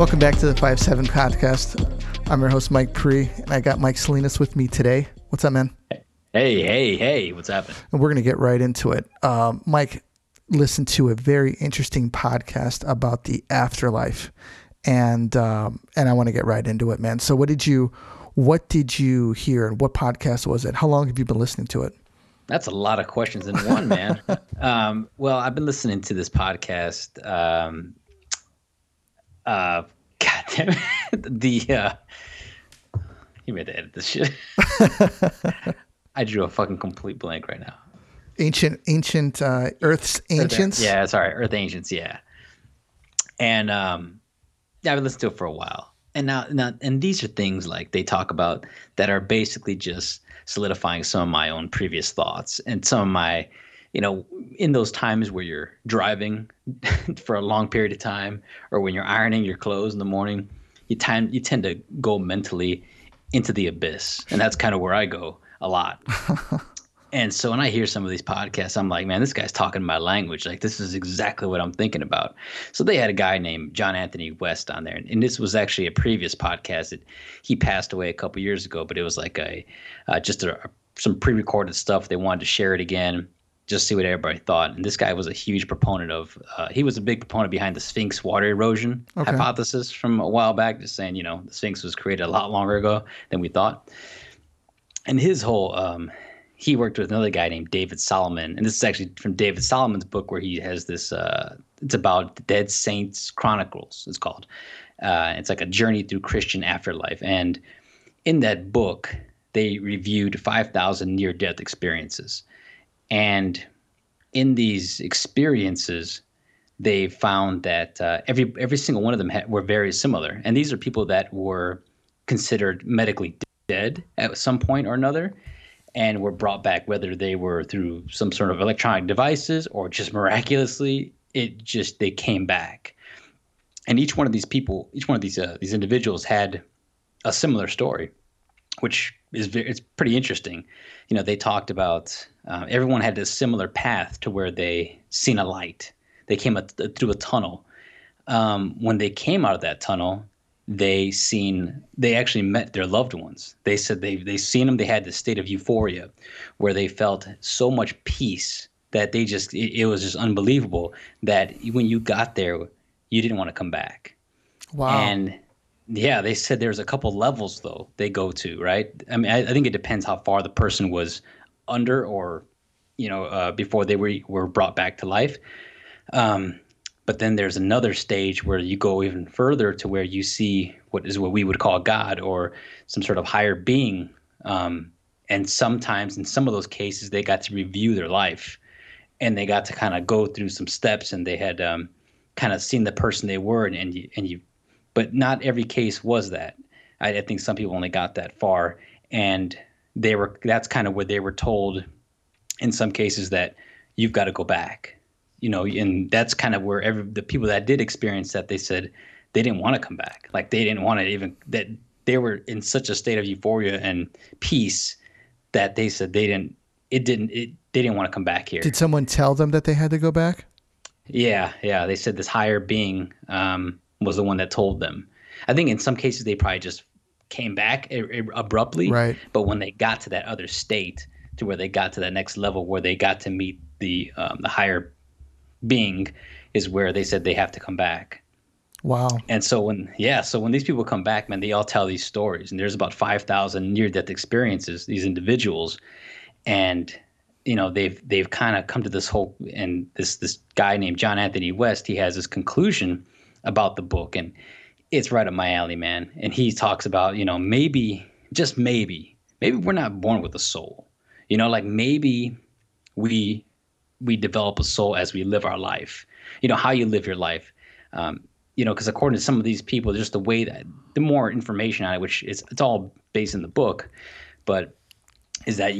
Welcome back to the 5-7 Podcast. I'm your host, Mike Pre, and I got Mike Salinas with me today. What's up, man? Hey, what's happening? And we're going to get right into it. Mike listened to a very interesting podcast about the afterlife, and I want to get right into it, man. So what did you hear, and what podcast was it? How long have you been listening to it? That's a lot of questions in one, man. Well, I've been listening to this podcast. God damn it. You made to edit this shit. I drew a fucking complete blank right now. Ancient Earth's Ancients? Yeah, sorry, Earth Ancients, yeah. And I've been listening to it for a while. And now, these are things like they talk about that are basically just solidifying some of my own previous thoughts and some of my, in those times where you're driving for a long period of time, or when you're ironing your clothes in the morning, you tend to go mentally into the abyss. And that's kind of where I go a lot. And so when I hear some of these podcasts, I'm like, man, this guy's talking my language. Like, this is exactly what I'm thinking about. So they had a guy named John Anthony West on there. And this was actually a previous podcast that he passed away a couple years ago, but it was like some pre-recorded stuff. They wanted to share it again, just see what everybody thought. And this guy was a huge proponent he was a big proponent behind the Sphinx water erosion hypothesis from a while back, just saying, the Sphinx was created a lot longer ago than we thought. And his whole, he worked with another guy named David Solomon, and this is actually from David Solomon's book where he has this. It's about the Dead Saints Chronicles. It's called. It's like a journey through Christian afterlife, and in that book, they reviewed 5,000 near-death experiences, and in these experiences, they found that every single one of them were very similar, and these are people that were considered medically dead at some point or another. And were brought back, whether they were through some sort of electronic devices or just miraculously, they came back. And each one of these people, these individuals had a similar story, which is it's pretty interesting. They talked about everyone had this similar path to where they seen a light. They came through a tunnel. When they came out of that tunnel, they actually met their loved ones. They said they seen them. They had this state of euphoria where they felt so much peace that it was just unbelievable that when you got there, you didn't want to come back. Wow. And yeah, they said there's a couple levels though they go to, right? I mean, I think it depends how far the person was under or, before they were brought back to life. But then there's another stage where you go even further to where you see what we would call God or some sort of higher being. And sometimes in some of those cases, they got to review their life and they got to kind of go through some steps and they had kind of seen the person they were. But not every case was that. I think some people only got that far, and that's kind of what they were told in some cases, that you've got to go back. And that's kind of where the people that did experience that, they said they didn't want to come back. Like they didn't want to even, that they were in such a state of euphoria and peace that they said they didn't want to come back here. Did someone tell them that they had to go back? Yeah. They said this higher being was the one that told them. I think in some cases they probably just came back abruptly. Right. But when they got to that other state, to where they got to that next level, where they got to meet the higher being, is where they said they have to come back. Wow. And so when these people come back, man, they all tell these stories, and there's about 5,000 near-death experiences, these individuals, and they've kind of come to this whole, and this guy named John Anthony West, he has this conclusion about the book, and it's right up my alley, man. And he talks about, maybe, just maybe we're not born with a soul, like maybe we develop a soul as we live our life, how you live your life. Because according to some of these people, just the way that the more information on it, which it's all based in the book, but is that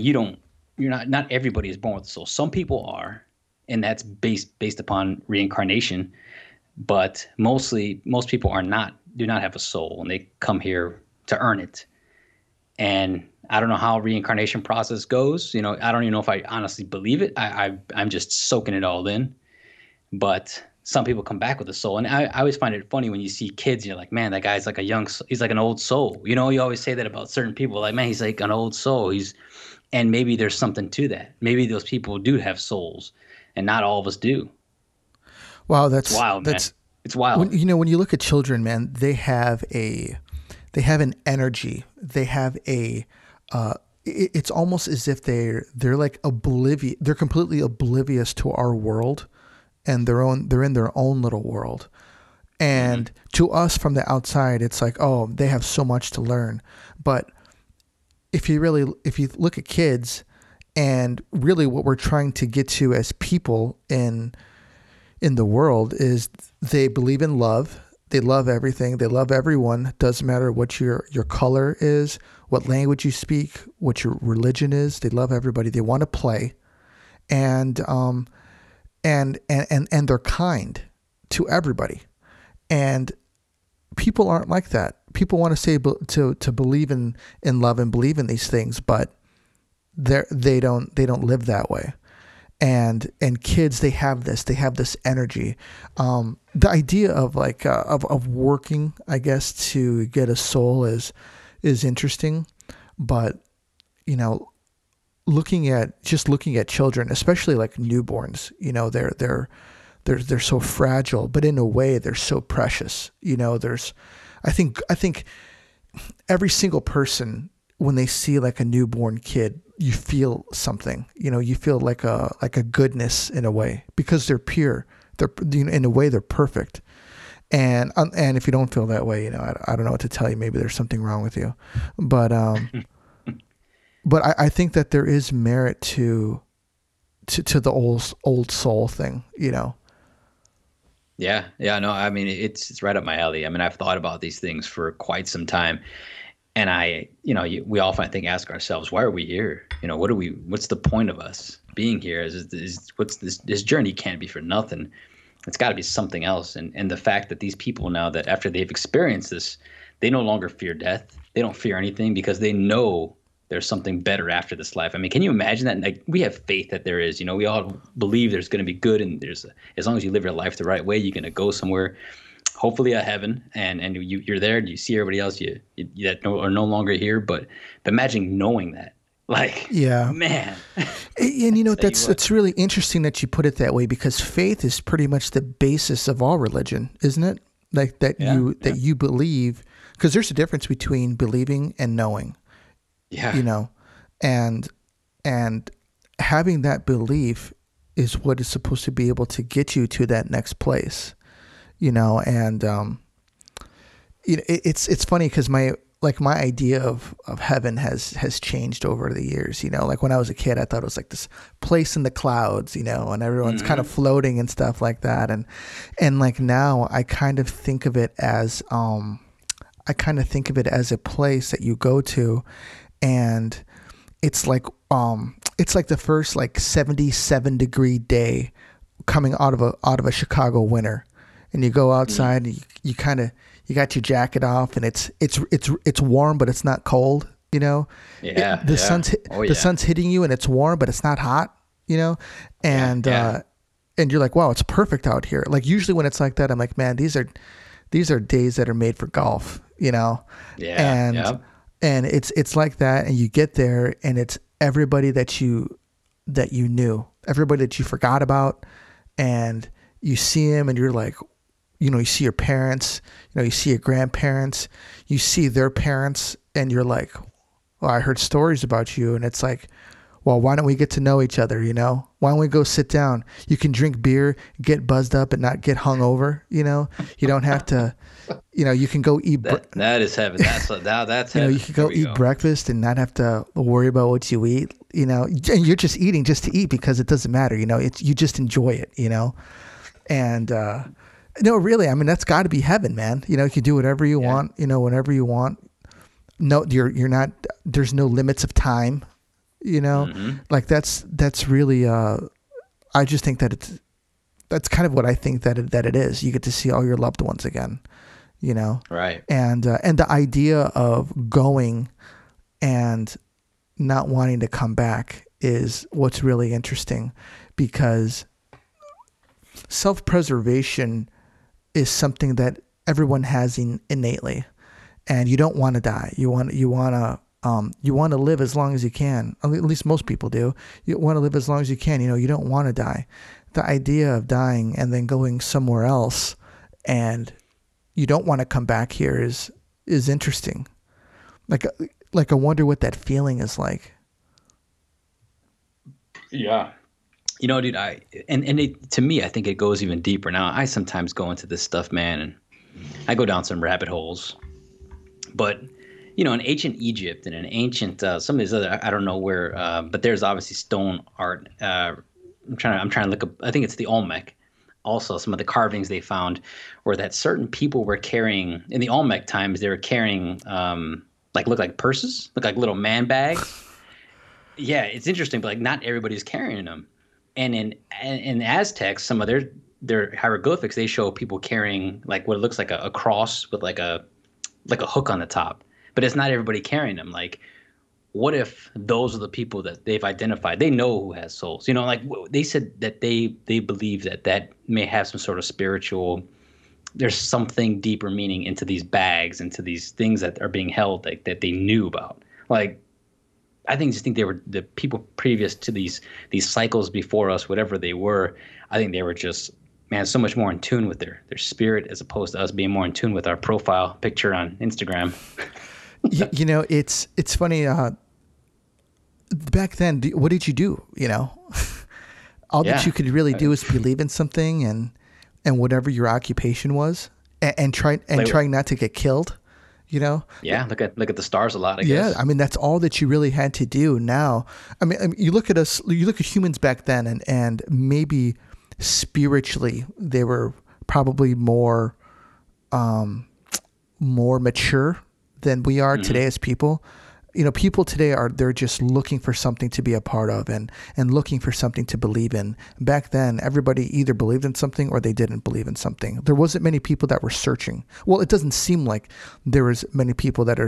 not everybody is born with a soul. Some people are, and that's based upon reincarnation, but most people do not have a soul, and they come here to earn it. And I don't know how reincarnation process goes. I don't even know if I honestly believe it. I'm just soaking it all in. But some people come back with a soul. And I always find it funny when you see kids, you're like, man, that guy's like a young, he's like an old soul. You know, you always say that about certain people, like, man, he's like an old soul. And maybe there's something to that. Maybe those people do have souls and not all of us do. Wow. That's wild. That's, man. It's wild. When, you know, when you look at children, man, they have an energy, they have a, it's almost as if they're like oblivious. They're completely oblivious to our world and they're in their own little world. And mm-hmm. to us from the outside, it's like, oh, they have so much to learn. But if you look at kids and really what we're trying to get to as people in the world is they believe in love. They love everything. They love everyone. Doesn't matter what your color is, what language you speak, what your religion is. They love everybody. They want to play, and they're kind to everybody. And people aren't like that. People want to say to believe in love and believe in these things, but they don't live that way. And kids, they have this energy. The idea of like of working, I guess, to get a soul is interesting, but you know, looking at children, especially like newborns, you know, they're so fragile, but in a way they're so precious. You know, I think every single person, when they see like a newborn kid, you feel something, you know, you feel like a goodness in a way, because they're pure. They're, you know, in a way they're perfect. And if you don't feel that way, you know, I don't know what to tell you. Maybe there's something wrong with you, but I think that there is merit to the old soul thing, you know? Yeah. Yeah. No, I mean, it's right up my alley. I mean, I've thought about these things for quite some time. And we often, I think, ask ourselves, why are we here? You know, what's the point of us being here? This journey can't be for nothing. It's got to be something else. And the fact that these people now, that after they've experienced this, they no longer fear death. They don't fear anything because they know there's something better after this life. I mean, can you imagine that? Like, we have faith that there is, you know, we all believe there's going to be good. And as long as you live your life the right way, you're going to go somewhere. Hopefully a heaven, and you're there and you see everybody else that are no longer here. But imagine knowing that, like, yeah, man. And you know, that's really interesting that you put it that way, because faith is pretty much the basis of all religion, isn't it? Like you believe, because there's a difference between believing and knowing. Yeah, you know, and having that belief is what is supposed to be able to get you to that next place. You know, and you know, it's funny because my idea of heaven has changed over the years. You know, like when I was a kid, I thought it was like this place in the clouds, you know, and everyone's mm-hmm. kind of floating and stuff like that. And like now, I kind of think of it as a place that you go to, and it's like the first like 77 degree day coming out of a Chicago winter. And you go outside, and you kind of, you got your jacket off, and it's warm, but it's not cold, you know. Yeah. The sun's hitting you, and it's warm, but it's not hot, you know. And you're like, wow, it's perfect out here. Like usually when it's like that, I'm like, man, these are days that are made for golf, you know. Yeah. And it's like that, and you get there, and it's everybody that you knew, everybody that you forgot about, and you see him, and you're like, you know, you see your parents, you know, you see your grandparents, you see their parents, and you're like, well, I heard stories about you. And it's like, well, why don't we get to know each other? You know, why don't we go sit down? You can drink beer, get buzzed up and not get hungover. You know, you don't have to, you know, you can go eat. That is heaven. That's heaven. You know, you can go eat breakfast and not have to worry about what you eat, you know, and you're just eating just to eat because it doesn't matter. You know, you just enjoy it, you know? And, no, really, I mean, that's got to be heaven, man. You know, you can do whatever you want, you know, whenever you want. No, you're not, there's no limits of time, you know, mm-hmm. like that's really, I just think that that's kind of what I think that it is. You get to see all your loved ones again, you know? Right. And the idea of going and not wanting to come back is what's really interesting, because self-preservation is something that everyone has innately, and you don't want to die. You want to live as long as you can. At least most people do. You want to live as long as you can. You know, you don't want to die. The idea of dying and then going somewhere else, and you don't want to come back here is interesting. Like I wonder what that feeling is like. Yeah. You know, dude, to me, I think it goes even deeper. Now, I sometimes go into this stuff, man, and I go down some rabbit holes. But, you know, in ancient Egypt and in ancient some of these other, I don't know where, but there's obviously stone art. I'm trying to look up. I think it's the Olmec. Also, some of the carvings they found were that certain people were carrying in the Olmec times. They were carrying looked like purses, looked like little man bags. Yeah, it's interesting, but like not everybody's carrying them. And in Aztecs, some of their hieroglyphics, they show people carrying like what looks like a cross with like a hook on the top. But it's not everybody carrying them. Like, what if those are the people that they've identified? They know who has souls. You know, like they said that they believe that may have some sort of spiritual. There's something deeper meaning into these bags, into these things that are being held that they knew about. Like, I just think they were the people previous to these cycles before us, whatever they were. I think they were just, man, so much more in tune with their spirit as opposed to us being more in tune with our profile picture on Instagram. You know, it's funny. Back then, what did you do? You know, all that you could really do is believe in something and whatever your occupation was, and trying not to get killed. You know? Yeah. Look at the stars a lot, I guess. Yeah. I mean, that's all that you really had to do now. I mean, you look at us, you look at humans back then and maybe spiritually they were probably more mature than we are today as people. You know, people today they're just looking for something to be a part of and looking for something to believe in. Back then, everybody either believed in something or they didn't believe in something. There wasn't many people that were searching. Well, it doesn't seem like there was many people that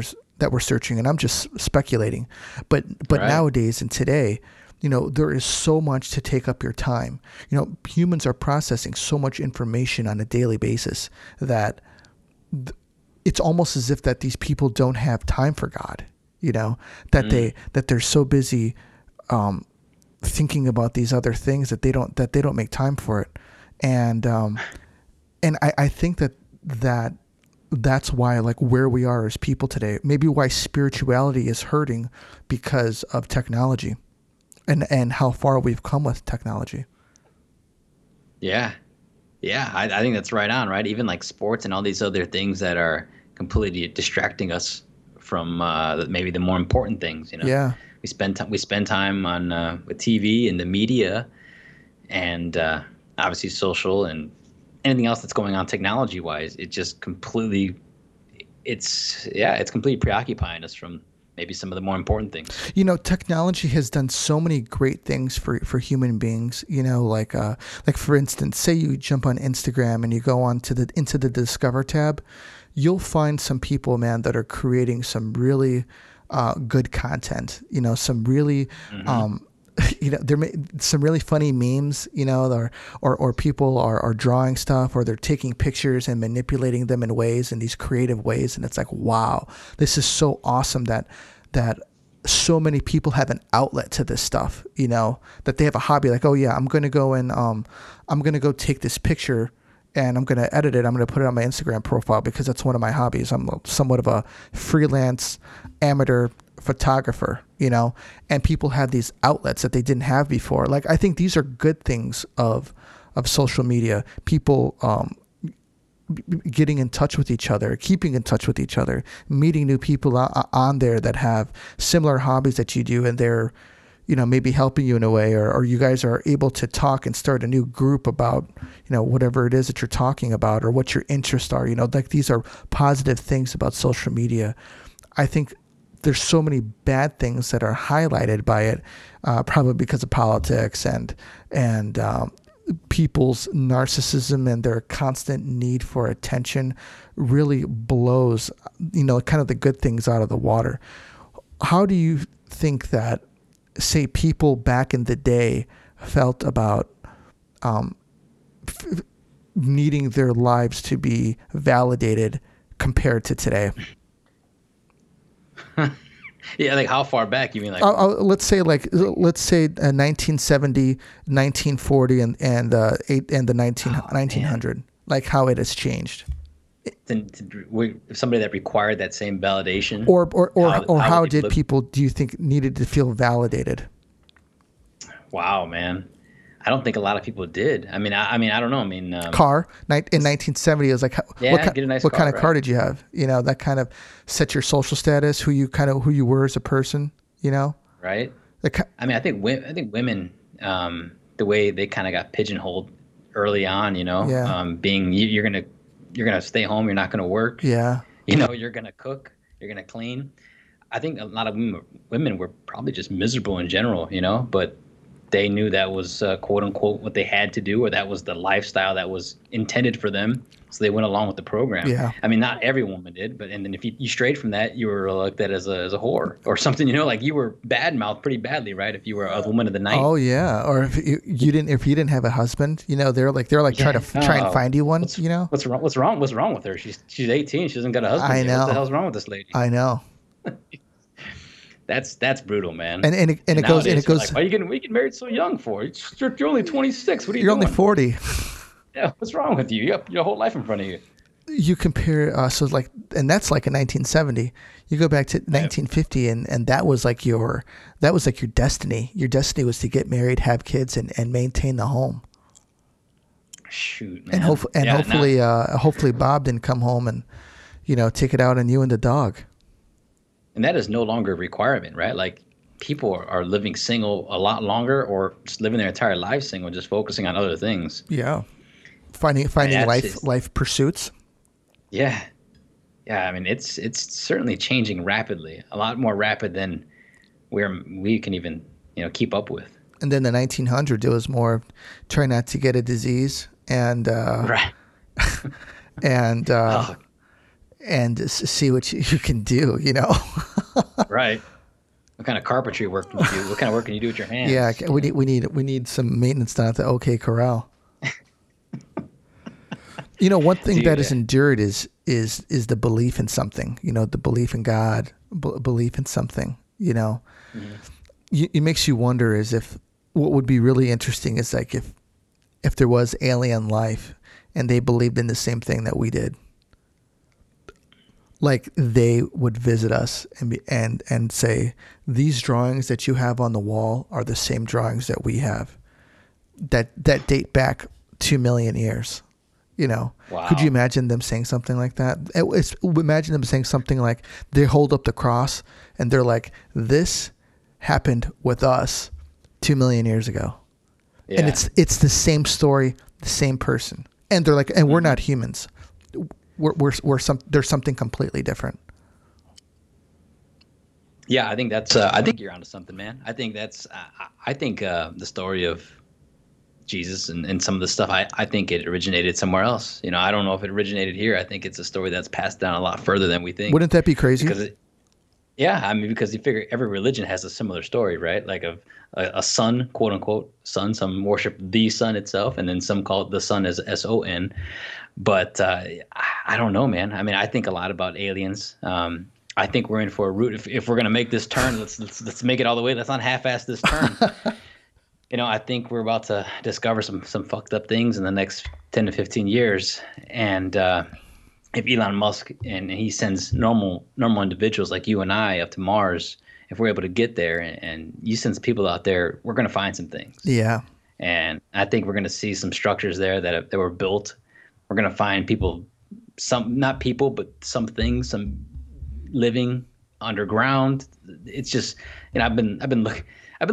were searching, and I'm just speculating. But right. Nowadays and today, you know, there is so much to take up your time. You know, humans are processing so much information on a daily basis that it's almost as if that these people don't have time for God. You know, that they're so busy thinking about these other things that they don't make time for it. And I think that's why, like, where we are as people today, maybe why spirituality is hurting because of technology and how far we've come with technology. Yeah. Yeah. I think that's right on, right? Even like sports and all these other things that are completely distracting us from maybe the more important things, you know. Yeah. We spend time on with TV and the media, and obviously social and anything else that's going on technology-wise. It just completely, it's completely preoccupying us from maybe some of the more important things. You know, technology has done so many great things for human beings. You know, like for instance, say you jump on Instagram and you go on to into the Discover tab. You'll find some people, man, that are creating some really good content. You know, some really, you know, there may some really funny memes. You know, or people are drawing stuff, or they're taking pictures and manipulating them in these creative ways. And it's like, wow, this is so awesome that so many people have an outlet to this stuff. You know, that they have a hobby. Like, oh yeah, I'm gonna go and I'm gonna go take this picture. And I'm going to edit it. I'm going to put it on my Instagram profile because that's one of my hobbies. I'm somewhat of a freelance amateur photographer, you know, and people have these outlets that they didn't have before. Like, I think these are good things of social media, people getting in touch with each other, keeping in touch with each other, meeting new people on there that have similar hobbies that you do, and they're, you know, maybe helping you in a way, or you guys are able to talk and start a new group about, you know, whatever it is that you're talking about or what your interests are. You know, like, these are positive things about social media. I think there's so many bad things that are highlighted by it, probably because of politics and people's narcissism and their constant need for attention really blows, you know, kind of the good things out of the water. How do you think that, say, people back in the day felt about needing their lives to be validated compared to today. Yeah, like how far back? You mean like? Let's say 1970, 1940, and the 1900. Man. Like how it has changed. Somebody that required that same validation, or how did people? Do you think needed to feel validated? Wow, man. I don't think a lot of people did. I mean, I don't know. I mean, car in 1970, it was like, what kind of car did you have? You know, that kind of set your social status, who you were as a person. You know, right? I think women, the way they kind of got pigeonholed early on. You know, yeah. Being you're gonna stay home. You're not gonna work. Yeah. You know, you're gonna cook. You're gonna clean. I think a lot of women were probably just miserable in general. You know, but they knew that was quote unquote what they had to do, or that was the lifestyle that was intended for them. So they went along with the program. Yeah. I mean, not every woman did, but and then if you strayed from that, you were looked at as a whore or something. You know, like you were bad mouthed pretty badly, right? If you were a woman of the night. Oh yeah, or if you didn't have a husband, you know, they're like try and find you one. You know, what's wrong? What's wrong with her? She's 18. She hasn't got a husband. I know. What the hell's wrong with this lady? I know. That's brutal, man. And it goes. Like, why are you getting married so young for? You're only 26. What are you doing? You're only 40. Yeah, what's wrong with you? You have your whole life in front of you. You compare, so like, and that's like in 1970. You go back to 1950, and that was like your destiny. Your destiny was to get married, have kids, and maintain the home. Shoot, man. And hopefully Bob didn't come home and, you know, take it out on you and the dog. And that is no longer a requirement, right? Like people are living single a lot longer, or just living their entire life single, just focusing on other things. Yeah, finding life pursuits. Yeah, yeah. I mean, it's certainly changing rapidly, a lot more rapid than we can even keep up with. And then the 1900s, it was more try not to get a disease and right. and. And see what you can do, you know. Right. What kind of carpentry work can you do? What kind of work can you do with your hands? Yeah, we need some maintenance down at the OK Corral. You know, one thing that has endured is the belief in something. You know, the belief in God, belief in something. You know, mm-hmm. It makes you wonder. Is if what would be really interesting is like if there was alien life and they believed in the same thing that we did. Like they would visit us and say, these drawings that you have on the wall are the same drawings that we have that date back 2 million years, you know. Wow. Could you imagine them saying something like that? Imagine them saying something like they hold up the cross and they're like, this happened with us 2 million years ago. Yeah. And it's the same story, the same person. And they're like, and we're not humans. There's something completely different. Yeah, I think that's. I think you're onto something, man. I think that's. I think the story of Jesus and some of the stuff. I think it originated somewhere else. You know, I don't know if it originated here. I think it's a story that's passed down a lot further than we think. Wouldn't that be crazy? Because you figure every religion has a similar story, right? Like a sun, quote unquote sun. Some worship the sun itself, and then some call it the sun as S-O-N. But I don't know, man. I mean, I think a lot about aliens. I think we're in for a route. If we're gonna make this turn, let's make it all the way. Let's not half-ass this turn. You know, I think we're about to discover some fucked up things in the next 10 to 15 years. And if Elon Musk and he sends normal individuals like you and I up to Mars, if we're able to get there, and you send people out there, we're gonna find some things. Yeah. And I think we're gonna see some structures there that were built. We're going to find some things, some living underground. It's just, you know, I've been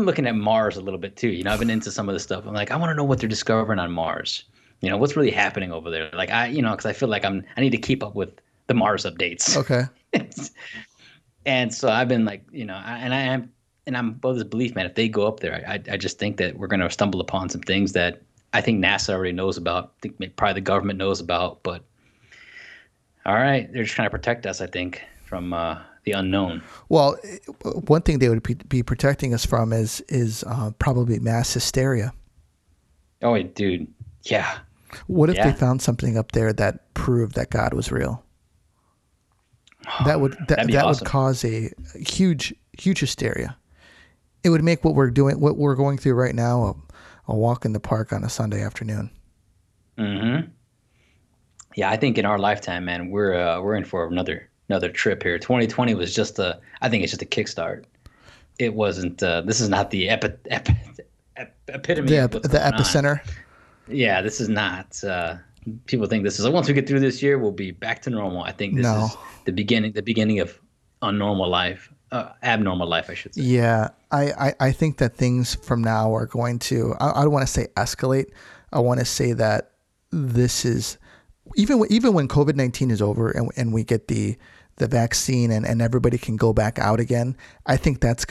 looking at Mars a little bit too. You know, I've been into some of the stuff. I'm like, I want to know what they're discovering on Mars. You know, what's really happening over there? Like because I feel like I need to keep up with the Mars updates. Okay. And so I've been like, you know, I'm both this belief, man, if they go up there, I just think that we're going to stumble upon some things that I think NASA already knows about. I think probably the government knows about, but all right, they're just trying to protect us, I think, from the unknown. Well, one thing they would be protecting us from is probably mass hysteria. Oh, dude, yeah. What if they found something up there that proved that God was real? That would that would cause a huge hysteria. It would make what we're doing, what we're going through right now, a walk in the park on a Sunday afternoon. Mm-hmm. Yeah, I think in our lifetime, man, we're in for another trip here. 2020 was just a, I think it's just a kickstart. It wasn't. This is not the epitome. Yeah, the epicenter. Yeah, this is not. People think this is like, once we get through this year, we'll be back to normal. I think this is the beginning of abnormal life, I should say. Yeah, I think that things from now are going to, I don't want to say escalate. I want to say that this is, even when COVID-19 is over and we get the vaccine and everybody can go back out again, I think that's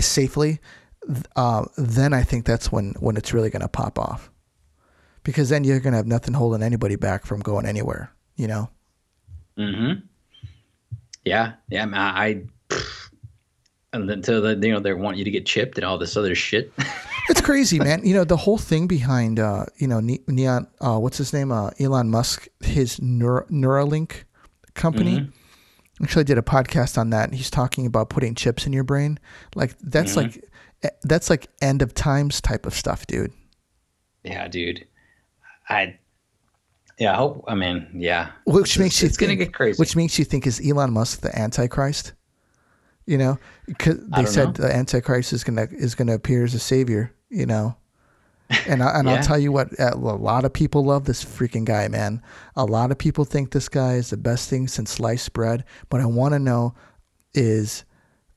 safely. Then I think that's when it's really going to pop off. Because then you're going to have nothing holding anybody back from going anywhere, you know? Mm-hmm. Yeah. Yeah. They want you to get chipped and all this other shit. It's crazy, man. You know, the whole thing behind, Elon Musk, his Neuralink company. Mm-hmm. Actually, I did a podcast on that. And he's talking about putting chips in your brain. Like that's mm-hmm. like, that's like end of times type of stuff, dude. Yeah, dude. I hope. I mean, yeah. Which makes you—it's gonna get crazy. Which makes you think, is Elon Musk the Antichrist? You know, because they said the Antichrist is gonna appear as a savior. You know, and I'll tell you what, a lot of people love this freaking guy, man. A lot of people think this guy is the best thing since sliced bread. But I want to know is,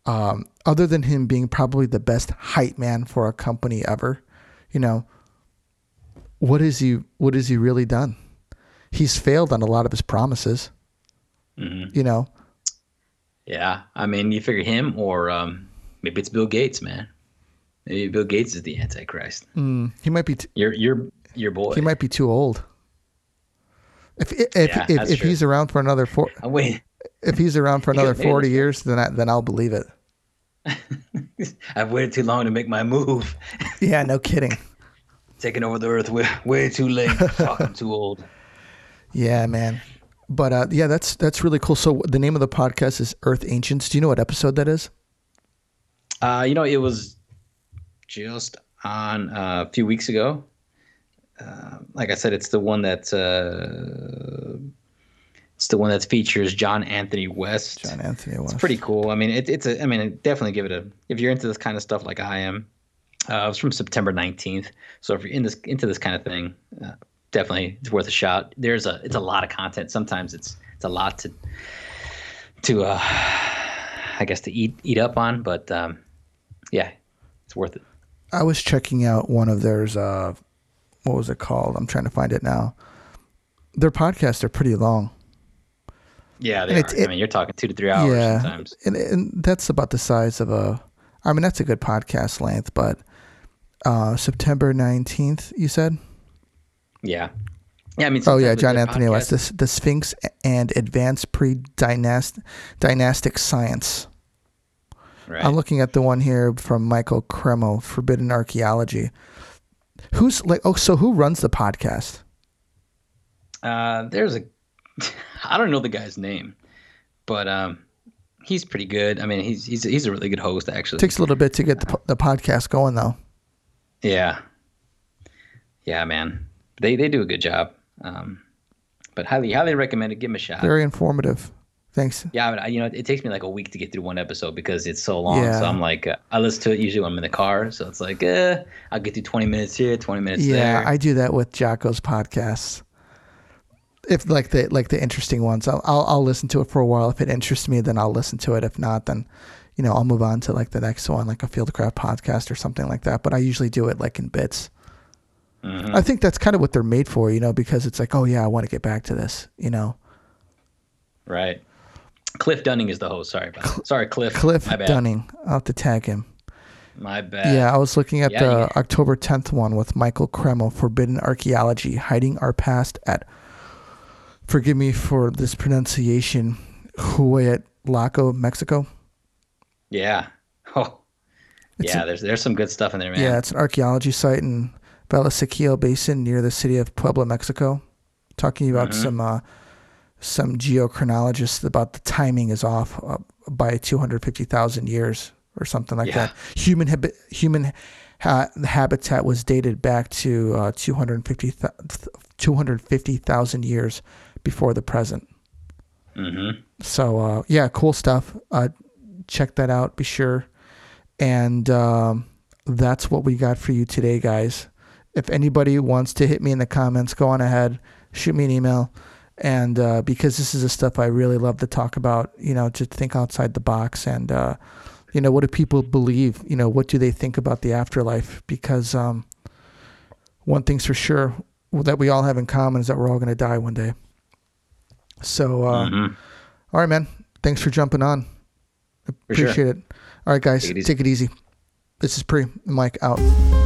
other than him being probably the best hype man for a company ever, you know. What has he really done? He's failed on a lot of his promises, mm-hmm. you know? Yeah. I mean, you figure him or maybe it's Bill Gates, man. Maybe Bill Gates is the Antichrist. He might be. Your boy. He might be too old. If he's around for another 40 years, then I'll believe it. I've waited too long to make my move. Yeah. No kidding. Taking over the earth way too late. Fuck, I'm too old. Yeah, man. But that's really cool. So the name of the podcast is Earth Ancients. Do you know what episode that is? It was just on a few weeks ago. Like I said, it's the one that features John Anthony West. It's pretty cool. I mean, definitely give it if you're into this kind of stuff like I am. It was from September 19th. So if you're into this kind of thing, definitely it's worth a shot. It's a lot of content. Sometimes it's a lot to I guess to eat up on, but it's worth it. I was checking out one of theirs. What was it called? I'm trying to find it now. Their podcasts are pretty long. Yeah, they are. You're talking 2 to 3 hours sometimes. And that's about the size of that's a good podcast length, but September 19th, you said? Yeah. Yeah, John Anthony West, the Sphinx and Advanced Pre-Dynastic Science. Right. I'm looking at the one here from Michael Cremo, Forbidden Archaeology. Who runs the podcast? I don't know the guy's name, but he's pretty good. I mean, he's a really good host, actually. Takes a little bit to get the podcast going, though. Yeah. Yeah, man. They do a good job. But highly recommend it. Give them a shot. Very informative. Thanks. Yeah, but it takes me like a week to get through one episode because it's so long. Yeah. So I'm like, I listen to it usually when I'm in the car. So it's like, I'll get through 20 minutes here, 20 minutes there. Yeah, I do that with Jocko's podcasts. If like the interesting ones, I'll listen to it for a while. If it interests me, then I'll listen to it. If not, then, I'll move on to like the next one, like a Fieldcraft podcast or something like that. But I usually do it like in bits. Mm-hmm. I think that's kind of what they're made for, because it's like, oh yeah, I want to get back to this, Right. Cliff Dunning is the host. Sorry, Cliff. Cliff Dunning. I'll have to tag him. My bad. Yeah, I was looking at the October 10th one with Michael Cremo, Forbidden Archaeology, Hiding Our Past at... Forgive me for this pronunciation, Huayacollo, Mexico. Yeah. Oh. There's some good stuff in there, man. Yeah, it's an archaeology site, and Valsequillo Basin near the city of Puebla, Mexico, talking about some geochronologists about the timing is off by 250,000 years or something like that. Human habitat was dated back to 250,000 years before the present. So, cool stuff. Check that out, be sure. And that's what we got for you today, guys. If anybody wants to hit me in the comments, go on ahead, shoot me an email. And because this is the stuff I really love to talk about, you know, to think outside the box. And, you know, what do people believe? You know, what do they think about the afterlife? Because one thing's for sure that we all have in common is that we're all going to die one day. So, all right, man. Thanks for jumping on. Appreciate it. All right, guys. Take it easy. This is Pre. Mike out.